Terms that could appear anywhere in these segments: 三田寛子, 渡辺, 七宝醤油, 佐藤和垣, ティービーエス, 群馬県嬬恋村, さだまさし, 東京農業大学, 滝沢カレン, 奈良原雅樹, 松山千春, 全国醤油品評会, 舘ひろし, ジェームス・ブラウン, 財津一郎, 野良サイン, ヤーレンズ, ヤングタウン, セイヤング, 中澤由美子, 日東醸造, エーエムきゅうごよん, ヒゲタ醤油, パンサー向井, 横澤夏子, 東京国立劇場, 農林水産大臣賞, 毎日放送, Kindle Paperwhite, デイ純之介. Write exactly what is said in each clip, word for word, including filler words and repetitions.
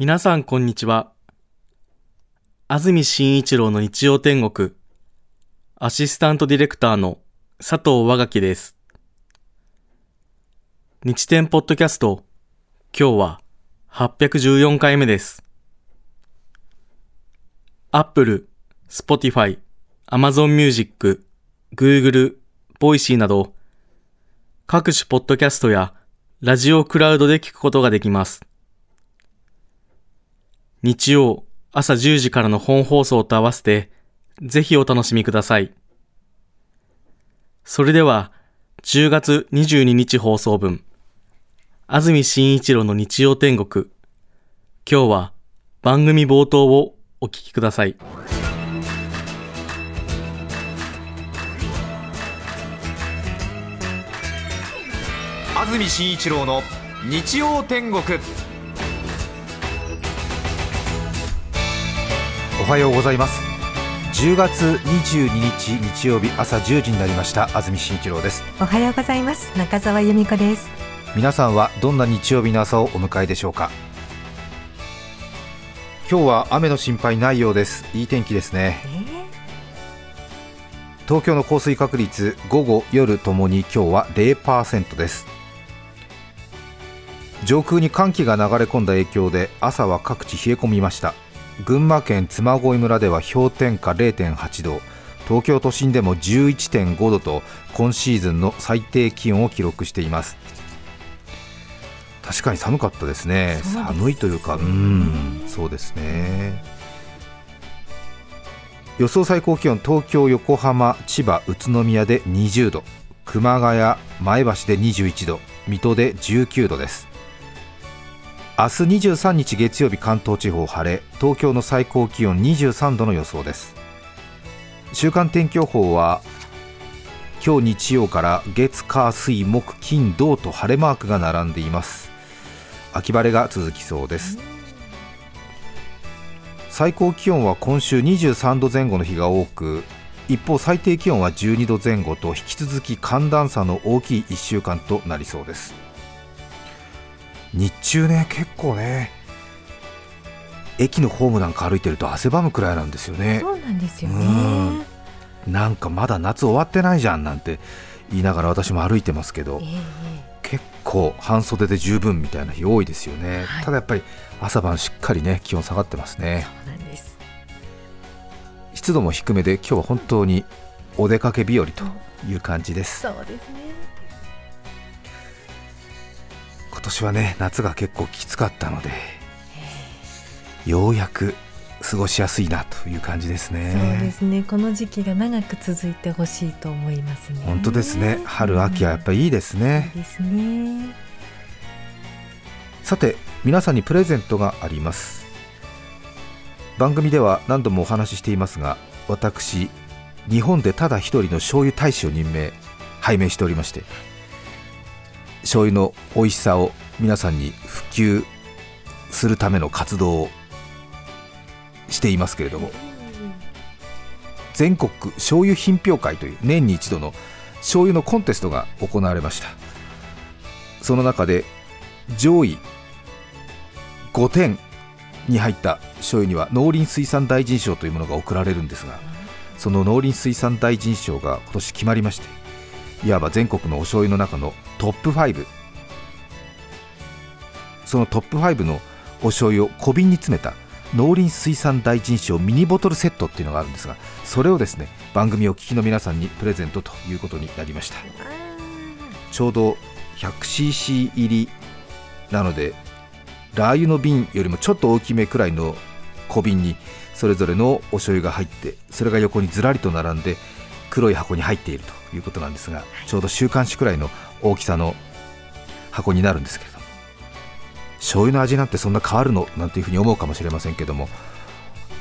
皆さんこんにちは。安住紳一郎の日曜天国アシスタントディレクターの佐藤和垣です。日天ポッドキャスト、今日ははっぴゃくじゅうよんかいめです。Apple、Spotify、Amazon Music、Google、Voicy など各種ポッドキャストやラジオクラウドで聞くことができます。日曜朝じゅうじからの本放送と合わせてぜひお楽しみください。それではじゅうがつにじゅうににち放送分、安住紳一郎の日曜天国、今日は番組冒頭をお聞きください。安住紳一郎の日曜天国、おはようございます。じゅうがつにじゅうににち日曜日朝じゅうじになりました。安住紳一郎です。おはようございます。中澤由美子です。皆さんはどんな日曜日の朝をお迎えでしょうか。今日は雨の心配ないようです。いい天気ですね、えー、東京の降水確率、午後夜ともに今日は ゼロパーセント です。上空に寒気が流れ込んだ影響で朝は各地冷え込みました。群馬県嬬恋村では氷点下 ゼロてんはちど、東京都心でも じゅういちてんごどと今シーズンの最低気温を記録しています。確かに寒かったですね。ですね、寒いというか、うーん、そうですね。予想最高気温、東京、横浜、千葉、宇都宮でにじゅうど、熊谷、前橋でにじゅういちど、水戸でじゅうきゅうどです。明日にじゅうさんにち月曜日、関東地方晴れ、東京の最高気温にじゅうさんどの予想です。週間天気予報は、今日日曜から月火水木金土と晴れマークが並んでいます。秋晴れが続きそうです。最高気温は今週にじゅうさんどまえ後の日が多く、一方最低気温はじゅうにどまえ後と引き続き寒暖差の大きいいっしゅうかんとなりそうです。日中ね、結構ね、駅のホームなんか歩いてると汗ばむくらいなんですよね。そうなんですよね。うん、なんかまだ夏終わってないじゃんなんて言いながら私も歩いてますけど、えー、結構半袖で十分みたいな日多いですよね、はい、ただやっぱり朝晩しっかりね、気温下がってますね。そうなんです。湿度も低めで今日は本当にお出かけ日和という感じです。そうですね。今年はね、夏が結構きつかったので、ようやく過ごしやすいなという感じですね。そうですね。この時期が長く続いてほしいと思いますね。本当ですね。春秋はやっぱりいいですね。うん、いいですね。さて、皆さんにプレゼントがあります。番組では何度もお話ししていますが、私、日本でただ一人の醤油大使を任命拝命しておりまして、醤油の美味しさを皆さんに普及するための活動をしていますけれども、全国醤油品評会という年に一度の醤油のコンテストが行われました。その中で上位ごてんに入った醤油には農林水産大臣賞というものが贈られるんですが、その農林水産大臣賞が今年決まりまして、いわば全国のお醤油の中のトップご、そのトップごのお醤油を小瓶に詰めた農林水産大臣賞ミニボトルセットっていうのがあるんですが、それをですね、番組を聞きの皆さんにプレゼントということになりました。ちょうど ひゃくシーシー 入りなので、ラー油の瓶よりもちょっと大きめくらいの小瓶にそれぞれのお醤油が入って、それが横にずらりと並んで黒い箱に入っているということなんですが、ちょうど週刊誌くらいの大きさの箱になるんですけれども、醤油の味なんてそんな変わるのなんていうふうに思うかもしれませんけども、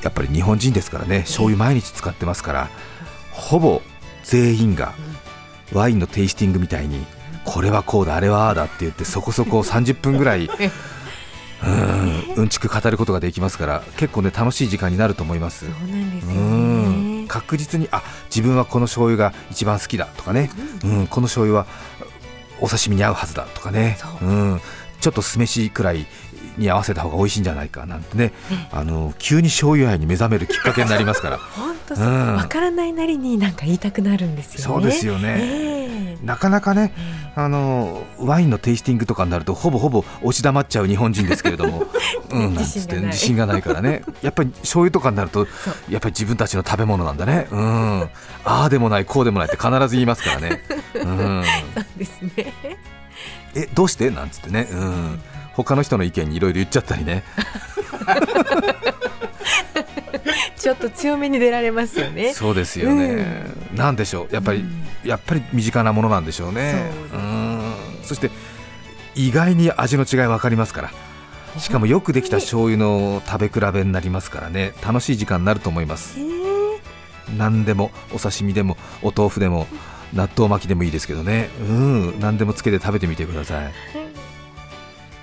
やっぱり日本人ですからね、醤油毎日使ってますから、ほぼ全員がワインのテイスティングみたいに、これはこうだあれはああだって言って、そこそこさんじゅっぷんぐらい う, ーんうんちく語ることができますから、結構ね、楽しい時間になると思います。そうなんですよね。確実に、あ、自分はこの醤油が一番好きだとかね、うんうん、この醤油はお刺身に合うはずだとかね、うん、ちょっと酢飯くらいに合わせた方が美味しいんじゃないかなんてね、あの急に醤油愛に目覚めるきっかけになりますから本当そう、うん、分からないなりに何か言いたくなるんですよね。そうですよね、えー、なかなかね、あのワインのテイスティングとかになるとほぼほぼ押し黙っちゃう日本人ですけれども、うん、なんつって自信がないからねやっぱり醤油とかになるとやっぱり自分たちの食べ物なんだね、うん、ああでもないこうでもないって必ず言いますからね、うん、そうですね。えどうしてなんつってね、うん、他の人の意見にいろいろ言っちゃったりねちょっと強めに出られますよね。そうですよね、うん、なんでしょう、やっぱり、うん、やっぱり身近なものなんでしょうね。 そうですね、うん、そして意外に味の違い分かりますから、しかもよくできた醤油の食べ比べになりますからね、楽しい時間になると思います。何でもお刺身でもお豆腐でも納豆巻きでもいいですけどね、うん、何でもつけて食べてみてください、はい、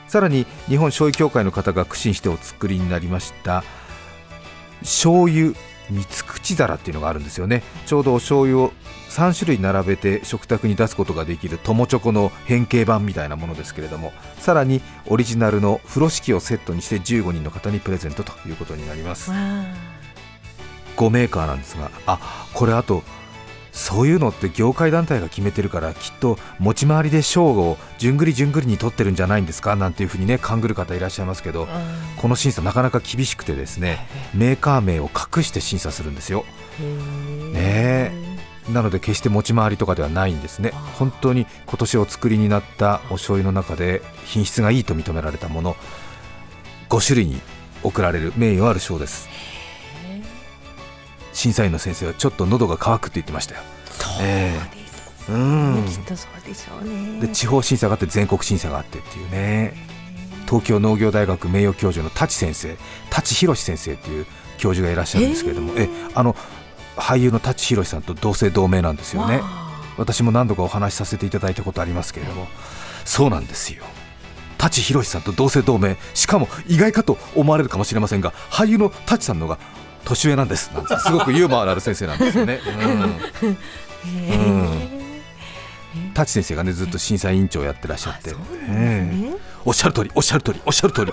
さらに日本醤油協会の方が苦心してお作りになりました醤油三口皿っていうのがあるんですよね。ちょうどお醤油をさん種類並べて食卓に出すことができる友チョコの変形版みたいなものですけれども、さらにオリジナルの風呂敷をセットにしてじゅうごにんの方にプレゼントということになります。ごメーカーなんですが、あ、これあとそういうのって業界団体が決めてるから、きっと持ち回りで賞をじゅんぐりじゅんぐりに取ってるんじゃないんですかなんていうふうにね勘ぐる方いらっしゃいますけど、この審査なかなか厳しくてですね、メーカー名を隠して審査するんですよ、ね、なので決して持ち回りとかではないんですね。本当に今年お作りになったお醤油の中で品質がいいと認められたものご種類に贈られる名誉ある賞です。審査員の先生はちょっと喉が渇くって言ってましたよ。そうです、えー、うん、きっとそうでしょうね。で地方審査があって全国審査があってっていうね、東京農業大学名誉教授の舘先生、舘ひろし先生っていう教授がいらっしゃるんですけれども、えー、えあの俳優の舘ひろしさんと同姓同名なんですよね。私も何度かお話しさせていただいたことありますけれども、そうなんですよ、舘ひろしさんと同姓同名、しかも意外かと思われるかもしれませんが俳優の舘さんのが年上なんです、なんです。すごくユーモアのある先生なんですよね。舘先生がねずっと審査委員長をやってらっしゃって、ねえー、おっしゃる通りおっしゃる通りおっしゃる通り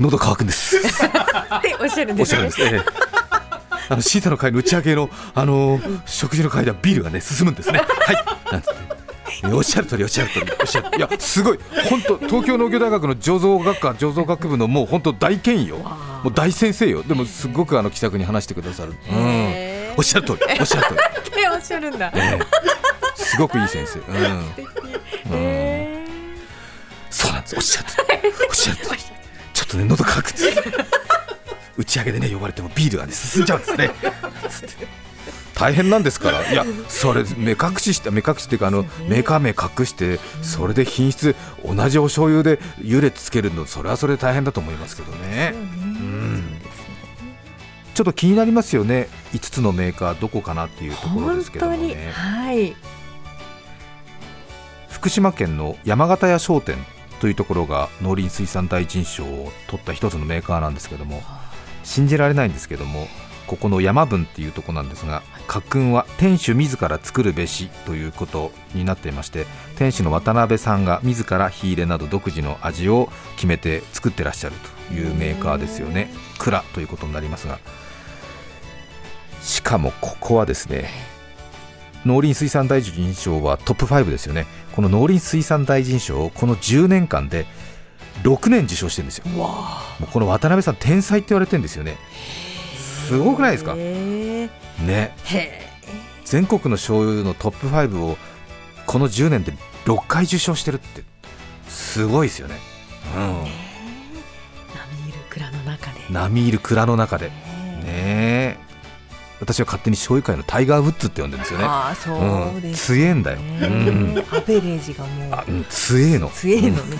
喉乾くんです。っておっしゃるんですね。あの審査の会の打ち上げの、あのーうん、食事の会ではビールがね進むんですね。はい。なんつって。おっしゃる通りおっしゃる通りおっしゃる。いやすごい本当東京農業大学の醸造学科醸造学部のもう本当大権威よ、もう大先生よ。でもすごくあの気さくに話してくださる、うん、おっしゃる通りおっしゃる通りおっしゃるんだ、えー、すごくいい先生、うんうんえー、そうなんです、おっしゃるおっしゃる通りちょっとね喉乾くんです打ち上げでね呼ばれてもビールがね進んじゃうんですねつって大変なんですから。いやそれ目隠しして目隠しっていうかあのメーカー名隠してそれで品質同じお醤油で優劣つけるのそれはそれ大変だと思いますけどね、うん、ちょっと気になりますよね。いつつのメーカーどこかなっていうところですけどもね、本当に、はい、福島県の山形屋商店というところが農林水産大臣賞を取った一つのメーカーなんですけども、信じられないんですけどもここの山分っていうところなんですが、家訓は店主自ら作るべしということになっていまして、店主の渡辺さんが自ら火入れなど独自の味を決めて作ってらっしゃるというメーカーですよね。蔵ということになりますが、しかもここはですね農林水産大臣賞はトップファイブですよね。この農林水産大臣賞をこのじゅうねんかんでろくねん受賞してるんですよ。もうこの渡辺さん天才って言われてるんですよね。すごくないですか、ね、全国の醤油のトップファイブをこのじゅうねんでろっかい受賞してるってすごいですよね、うん、並みいる蔵の中で並みいる蔵の中で、ね、私は勝手に醤油界のタイガー・ウッズって呼んでるんですよね。あそうです、うん、強えんだよ、うん、アベレージがもうあ、うん、強えの強えのね、うん、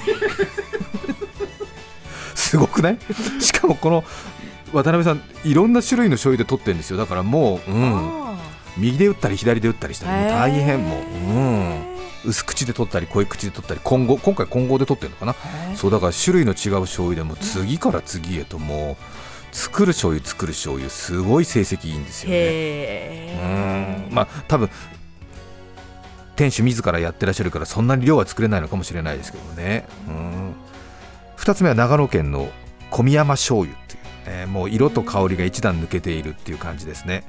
すごくない。しかもこの渡辺さんいろんな種類の醤油で取ってるんですよ。だからもう、うん、右で打ったり左で打ったりしたり大変もう、うん、薄口で取ったり濃い口で取ったり混合今回混合で取ってるのかな。そうだから種類の違う醤油でも次から次へともう作る醤油作る醤油すごい成績いいんですよね。へー、うん、まあ多分店主自らやってらっしゃるからそんなに量は作れないのかもしれないですけどね、うん、ふたつめは長野県の小宮山醤油っていう、えー、もう色と香りが一段抜けているっていう感じですね。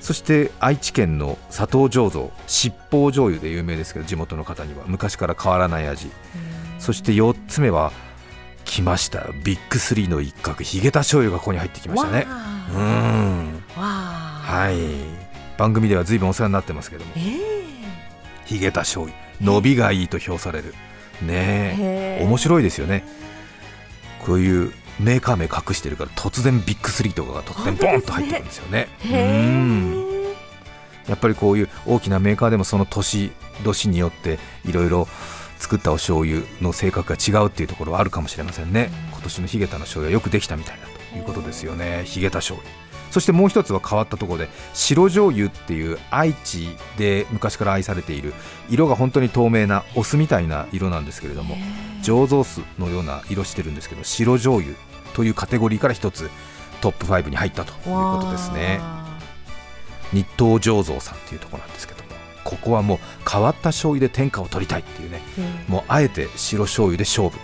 そして愛知県の佐藤醸造、七宝醤油で有名ですけど、地元の方には昔から変わらない味。そしてよっつめは来ました、ビッグスリーの一角、ヒゲタ醤油がここに入ってきましたね。うーん、わー、はい、番組では随分お世話になってますけども、えー、ヒゲタ醤油、伸びがいいと評されるね。え面白いですよね、こういうメーカー名隠してるから突然ビッグスリーとかが突然ボンと入ってくるんですよね。うん、やっぱりこういう大きなメーカーでもその年年によっていろいろ作ったお醤油の性格が違うっていうところはあるかもしれませんね。今年のヒゲタの醤油はよくできたみたいだということですよね、ヒゲタ醤油。そしてもう一つは変わったところで白醤油っていう、愛知で昔から愛されている、色が本当に透明なお酢みたいな色なんですけれども、醸造酢のような色してるんですけど、白醤油というカテゴリーから一つトップごに入ったということですね。日東醸造さんっていうところなんですけども、ここはもう変わった醤油で天下を取りたいっていうね、もうあえて白醤油で勝負っ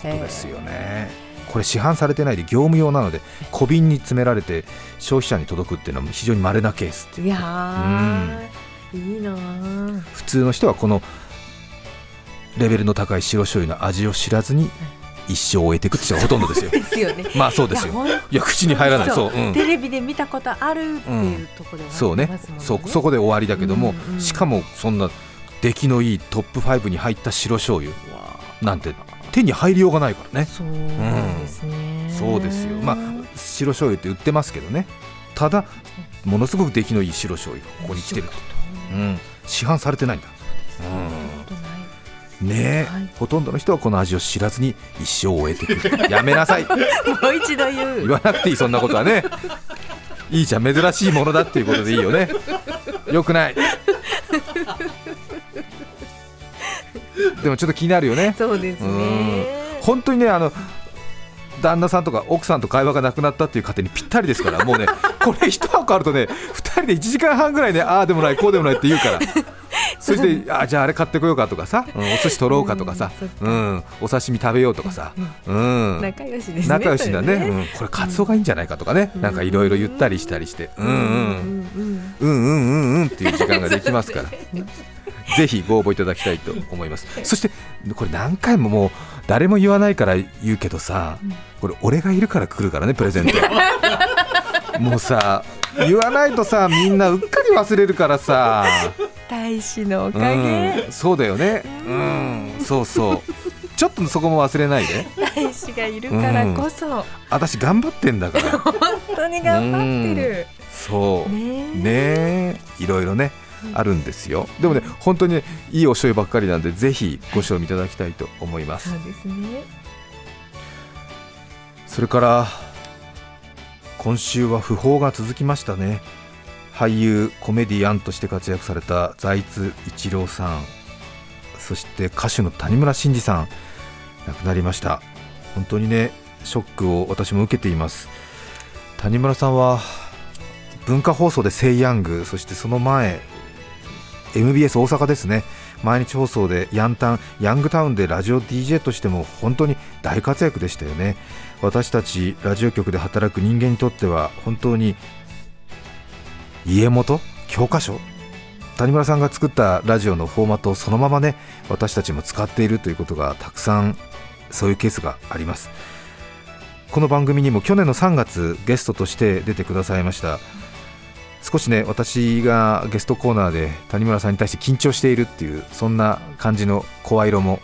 ていうことですよね。これ市販されてないで業務用なので小瓶に詰められて消費者に届くっていうのは非常に稀なケースっていう。いやー、うん、いいなー。普通の人はこのレベルの高い白醤油の味を知らずに一生を終えていくって人がほとんどですよ。ですよね。まあそうですよ。いや、いや口に入らない。そう、うん、テレビで見たことあるっていうところではありますもんね。うん、そうね。そ、そこで終わりだけども、うんうん、しかもそんな出来のいいトップごに入った白醤油なんて手に入りようがないからね。そうですね、うん、そうですよ。まあ白醤油って売ってますけどね、ただものすごく出来のいい白醤油がここに来てると、うん、市販されてないんだ、うん、ねえ、はい、ほとんどの人はこの味を知らずに一生を終えてくる。やめなさい。もう一度言う。言わなくていい、そんなことはね。いいじゃん、珍しいものだっていうことでいいよね。よくない。でもちょっと気になるよね。そうですね、うん、本当にね、あの旦那さんとか奥さんと会話がなくなったっていう家庭にぴったりですからもうね、これ一箱あるとね、ふたりでいちじかんはんぐらいね、ああでもないこうでもないって言うから。そしてあ、じゃああれ買ってこようかとかさ、うん、お寿司取ろうかとかさ、うん、お刺身食べようとかさ、うん、仲良しですね。仲良しだね、うん、これカツオがいいんじゃないかとかね、うん、なんかいろいろ言ったりしたりして、うんうんうんうんうんうんうんっていう時間ができますから。ぜひご応募いただきたいと思います。そしてこれ何回ももう誰も言わないから言うけどさ、これ俺がいるから来るからね、プレゼント。もうさ、言わないとさ、みんなうっかり忘れるからさ。大使のおかげ、うん、そうだよね、うん、そうそう。ちょっとそこも忘れないで。大使がいるからこそ、うん、私頑張ってんだから。本当に頑張ってる、うん、そうねえ、いろいろねあるんですよ。でもね、本当に、ね、いいお醤油ばっかりなんで、ぜひご賞味いただきたいと思います。そうですね。それから今週は訃報が続きましたね。俳優、コメディアンとして活躍された財津一郎さん、そして歌手の谷村新司さん、亡くなりました。本当にね、ショックを私も受けています。谷村さんは文化放送でセイヤング、そしてその前エムビーエス 大阪ですね、毎日放送でヤンタン、ヤングタウンでラジオ ディージェー としても本当に大活躍でしたよね。私たちラジオ局で働く人間にとっては本当に家元、教科書、谷村さんが作ったラジオのフォーマットをそのままね、私たちも使っているということがたくさん、そういうケースがあります。この番組にも去年のさんがつゲストとして出てくださいました。少しね、私がゲストコーナーで谷村さんに対して緊張しているっていう、そんな感じの声色も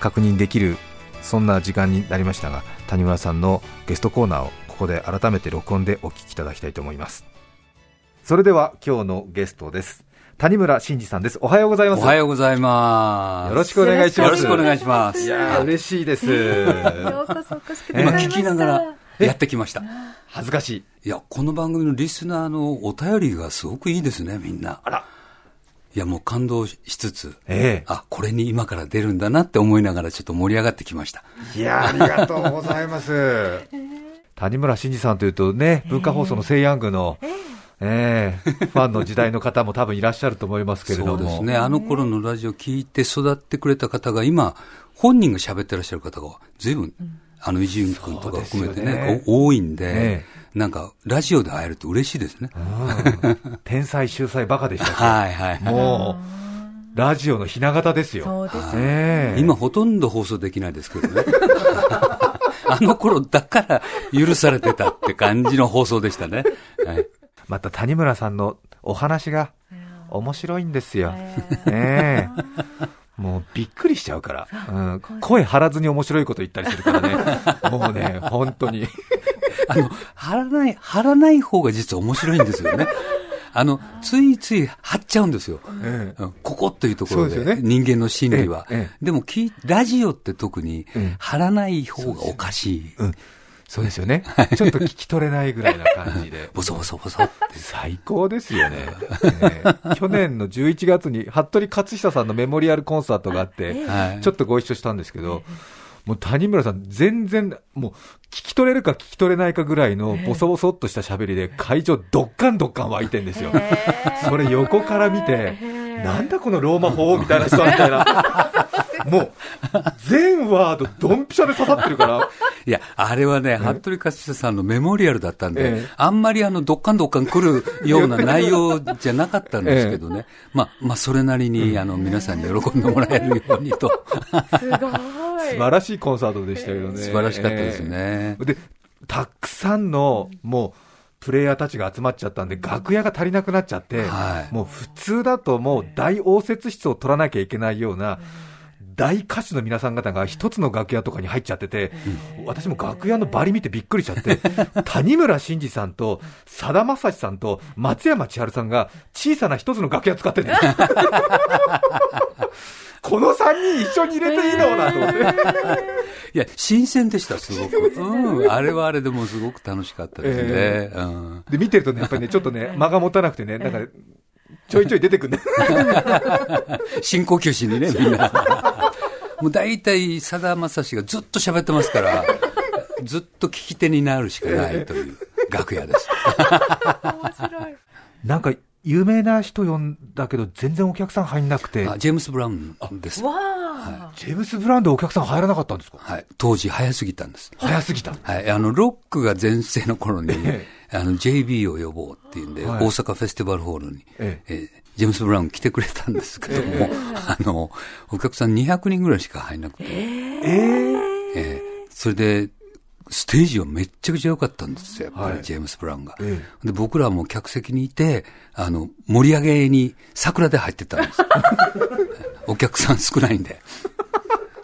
確認できる、そんな時間になりましたが、谷村さんのゲストコーナーをここで改めて録音でお聞きいただきたいと思います。それでは今日のゲストです。谷村新司さんです。おはようございます。おはようございます。よろしくお願いします。よろしくお願いします。いやー、嬉しいです。ようこそお越しくださいました。今聞きながらやってきました。恥ずかしい。いや、この番組のリスナーのお便りがすごくいいですね、みんな。あら、いや、もう感動しつつ、ええ、あ、これに今から出るんだなって思いながらちょっと盛り上がってきました。いや、ありがとうございます。谷村新司さんというとね、文化放送のセイヤングの、えーえー、ファンの時代の方も多分いらっしゃると思いますけれどもそうですね、あの頃のラジオ聞いて育ってくれた方が今本人が喋ってらっしゃる方が随分、うん、あの伊集院君とか含めて ね, ね多いんで、ね、なんかラジオで会えると嬉しいですね、うん、天才秀才バカでしたし、はいはい、もうラジオのひな形ですよ。そうですね。今ほとんど放送できないですけどねあの頃だから許されてたって感じの放送でしたね、はい、また谷村さんのお話が面白いんですよ、えー、もうびっくりしちゃうから、うん、声張らずに面白いこと言ったりするからねもうね本当にあの張らない張らない方が実は面白いんですよねあのついつい張っちゃうんですよ、ええ、ここというところ で, で、ね、人間の心理は、ええ、でもきラジオって特に張らない方がおかしい、うん、そうですよね、はい、ちょっと聞き取れないぐらいな感じでボソボソボソって最高ですよね、ええ、去年のじゅういちがつに服部克久さんのメモリアルコンサートがあって、はい、ちょっとご一緒したんですけどもう谷村さん全然もう聞き取れるか聞き取れないかぐらいのボソボソっとした喋りで会場ドッカンドッカン湧いてんですよそれ横から見てなんだこのローマ法王みたいな人みたいなもう全ワードドンピシャで刺さってるからいやあれはね服部克久さんのメモリアルだったんで、ええ、あんまりあのドッカンドッカン来るような内容じゃなかったんですけどね、ええ、まあまあそれなりにあの皆さんに喜んでもらえるようにとすごい素晴らしいコンサートでしたよね。素晴らしかったですね。で、たくさんのもうプレイヤーたちが集まっちゃったんで楽屋が足りなくなっちゃって、はい、もう普通だともう大応接室を取らなきゃいけないような大歌手の皆さん方が一つの楽屋とかに入っちゃってて、うん、私も楽屋のバリ見てびっくりしちゃって谷村新司さんとさだまさしさんと松山千春さんが小さな一つの楽屋使ってるんですこのさんにん一緒に入れていいのなと思って、えー、いや新鮮でしたすごく、うん、あれはあれでもすごく楽しかったですね、えーうん、で見てるとねやっぱりねちょっとね間が持たなくてねなんかちょいちょい出てくるね深呼吸しにねみんなもう大体さだまさしがずっと喋ってますからずっと聞き手になるしかないという楽屋です面白いなんか有名な人呼んだけど全然お客さん入んなくてあジェームス・ブラウンですわ、はい、ジェームス・ブラウンでお客さん入らなかったんですか、はい、当時早すぎたんです早すぎた、はい、あのロックが全盛の頃に、ええ、あの ジェイビー を呼ぼうっていうんで、はい、大阪フェスティバルホールに、えええー、ジェームス・ブラウン来てくれたんですけども、ええ、あのお客さんにひゃくにんぐらいしか入らなくて、えーえー、それでステージはめっちゃくちゃ良かったんですよ、やっぱりジェームス・ブラウンが、はい、で僕らも客席にいてあの盛り上げに桜で入ってたんですお客さん少ないんで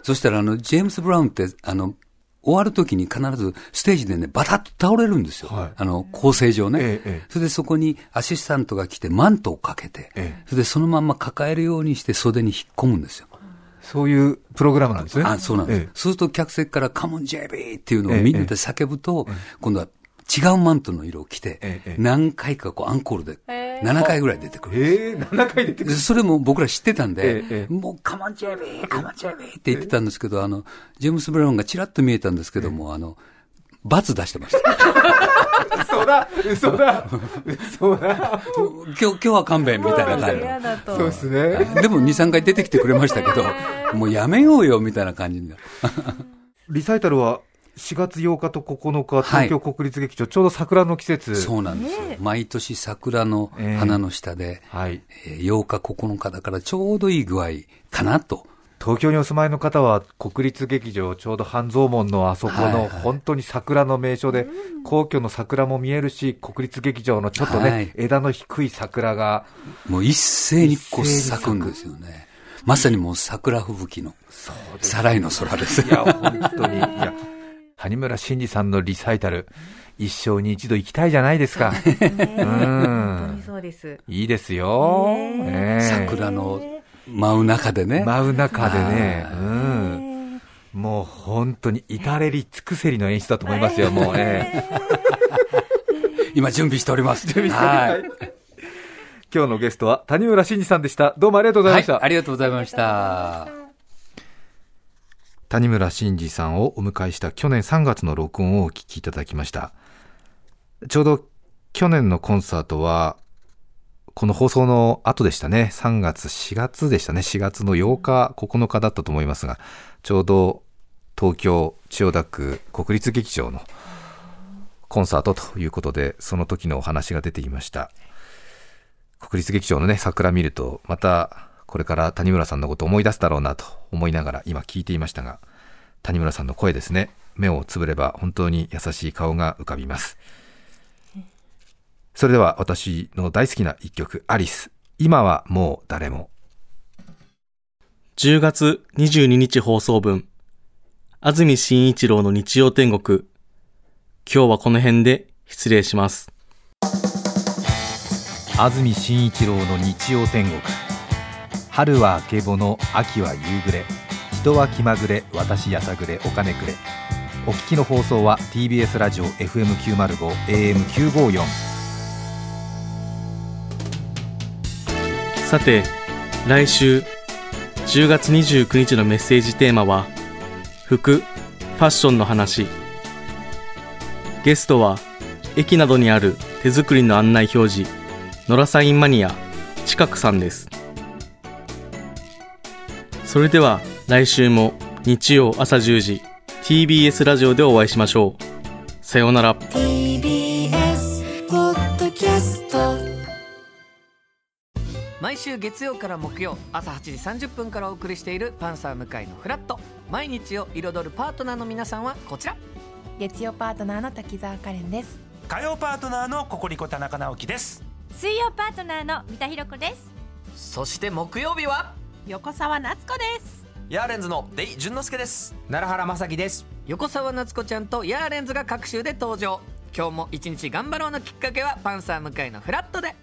そしたらあのジェームス・ブラウンってあの終わるときに必ずステージでねバタッと倒れるんですよ、はい、あの構成上ね、ええ、それでそこにアシスタントが来てマントをかけて、ええ、それでそのまま抱えるようにして袖に引っ込むんですよそういうプログラムなんですね。あ、そうなんです。ええ、そうすると客席からカモン ジェイビー っていうのをみんなで叫ぶと、ええ、今度は違うマントの色を着て、ええ、何回かこうアンコールでななかいぐらい出てくるんです。ええ、ななかい出てくる。それも僕ら知ってたんで、ええ、もうカモン ジェイビー、カモン ジェイビー って言ってたんですけど、あのジェームス・ブラウンがちらっと見えたんですけども、ええ、あの罰出してました。そうだ、そうだ、そうだ。今日、今日は勘弁みたいな感じ。そうですね。でもにさんかい出てきてくれましたけど、もうやめようよみたいな感じになる。リサイタルはしがつようかとここのか、東京国立劇場、はい、ちょうど桜の季節。そうなんですよ。毎年桜の花の下で、えーはいえー、ようかここのかだからちょうどいい具合かなと。東京にお住まいの方は国立劇場ちょうど半蔵門のあそこの本当に桜の名所で皇居の桜も見えるし国立劇場のちょっとね枝の低い桜がもう一斉にこう咲くんですよねまさにもう桜吹雪のサライの空ですいや本当にいや谷村新司さんのリサイタル一生に一度行きたいじゃないですかうんそうですいいですよ、ね、桜の舞う中でね舞う中でね、うん、もう本当に至れり尽くせりの演出だと思いますよもう、えー、今準備しております準備しております、はい、今日のゲストは谷村新司さんでした。どうもありがとうございました、はい、ありがとうございました。谷村新司さんをお迎えした去年さんがつの録音をお聞きいただきました。ちょうど去年のコンサートはこの放送の後でしたね。さんがつしがつでしたね。しがつのようかここのかだったと思いますが、ちょうど東京千代田区国立劇場のコンサートということで、その時のお話が出ていました。国立劇場のね、桜見るとまたこれから谷村さんのことを思い出すだろうなと思いながら今聞いていましたが、谷村さんの声ですね。目をつぶれば本当に優しい顔が浮かびます。それでは私の大好きな一曲、アリス、今はもう誰も。じゅうがつにじゅうににち放送分、安住紳一郎の日曜天国。今日はこの辺で失礼します。安住紳一郎の日曜天国。春はあけぼの、秋は夕暮れ、人は気まぐれ、私やさぐれ、お金くれ。お聞きの放送は ティービーエス ラジオ エフエムきゅうまるご エーエムきゅうごよん。 さて来週じゅうがつにじゅうくにちのメッセージテーマは服、ファッションの話。ゲストは駅などにある手作りの案内表示、野良サインマニア近くさんです。それでは来週も日曜朝じゅうじ ティービーエス ラジオでお会いしましょう。さようなら。 ティービーエス ポッドキャスト、毎週月曜から木曜朝はちじさんじゅっぷんからお送りしているパンサー向井のフラット。毎日を彩るパートナーの皆さんはこちら。月曜パートナーの滝沢カレンです。火曜パートナーのココリコ田中直樹です。水曜パートナーの三田寛子です。そして木曜日は横澤夏子です。ヤーレンズのデイ純之介です。奈良原雅樹です。横澤夏子ちゃんとヤーレンズが各週で登場。今日も一日頑張ろうのきっかけはパンサー向かいのフラットで。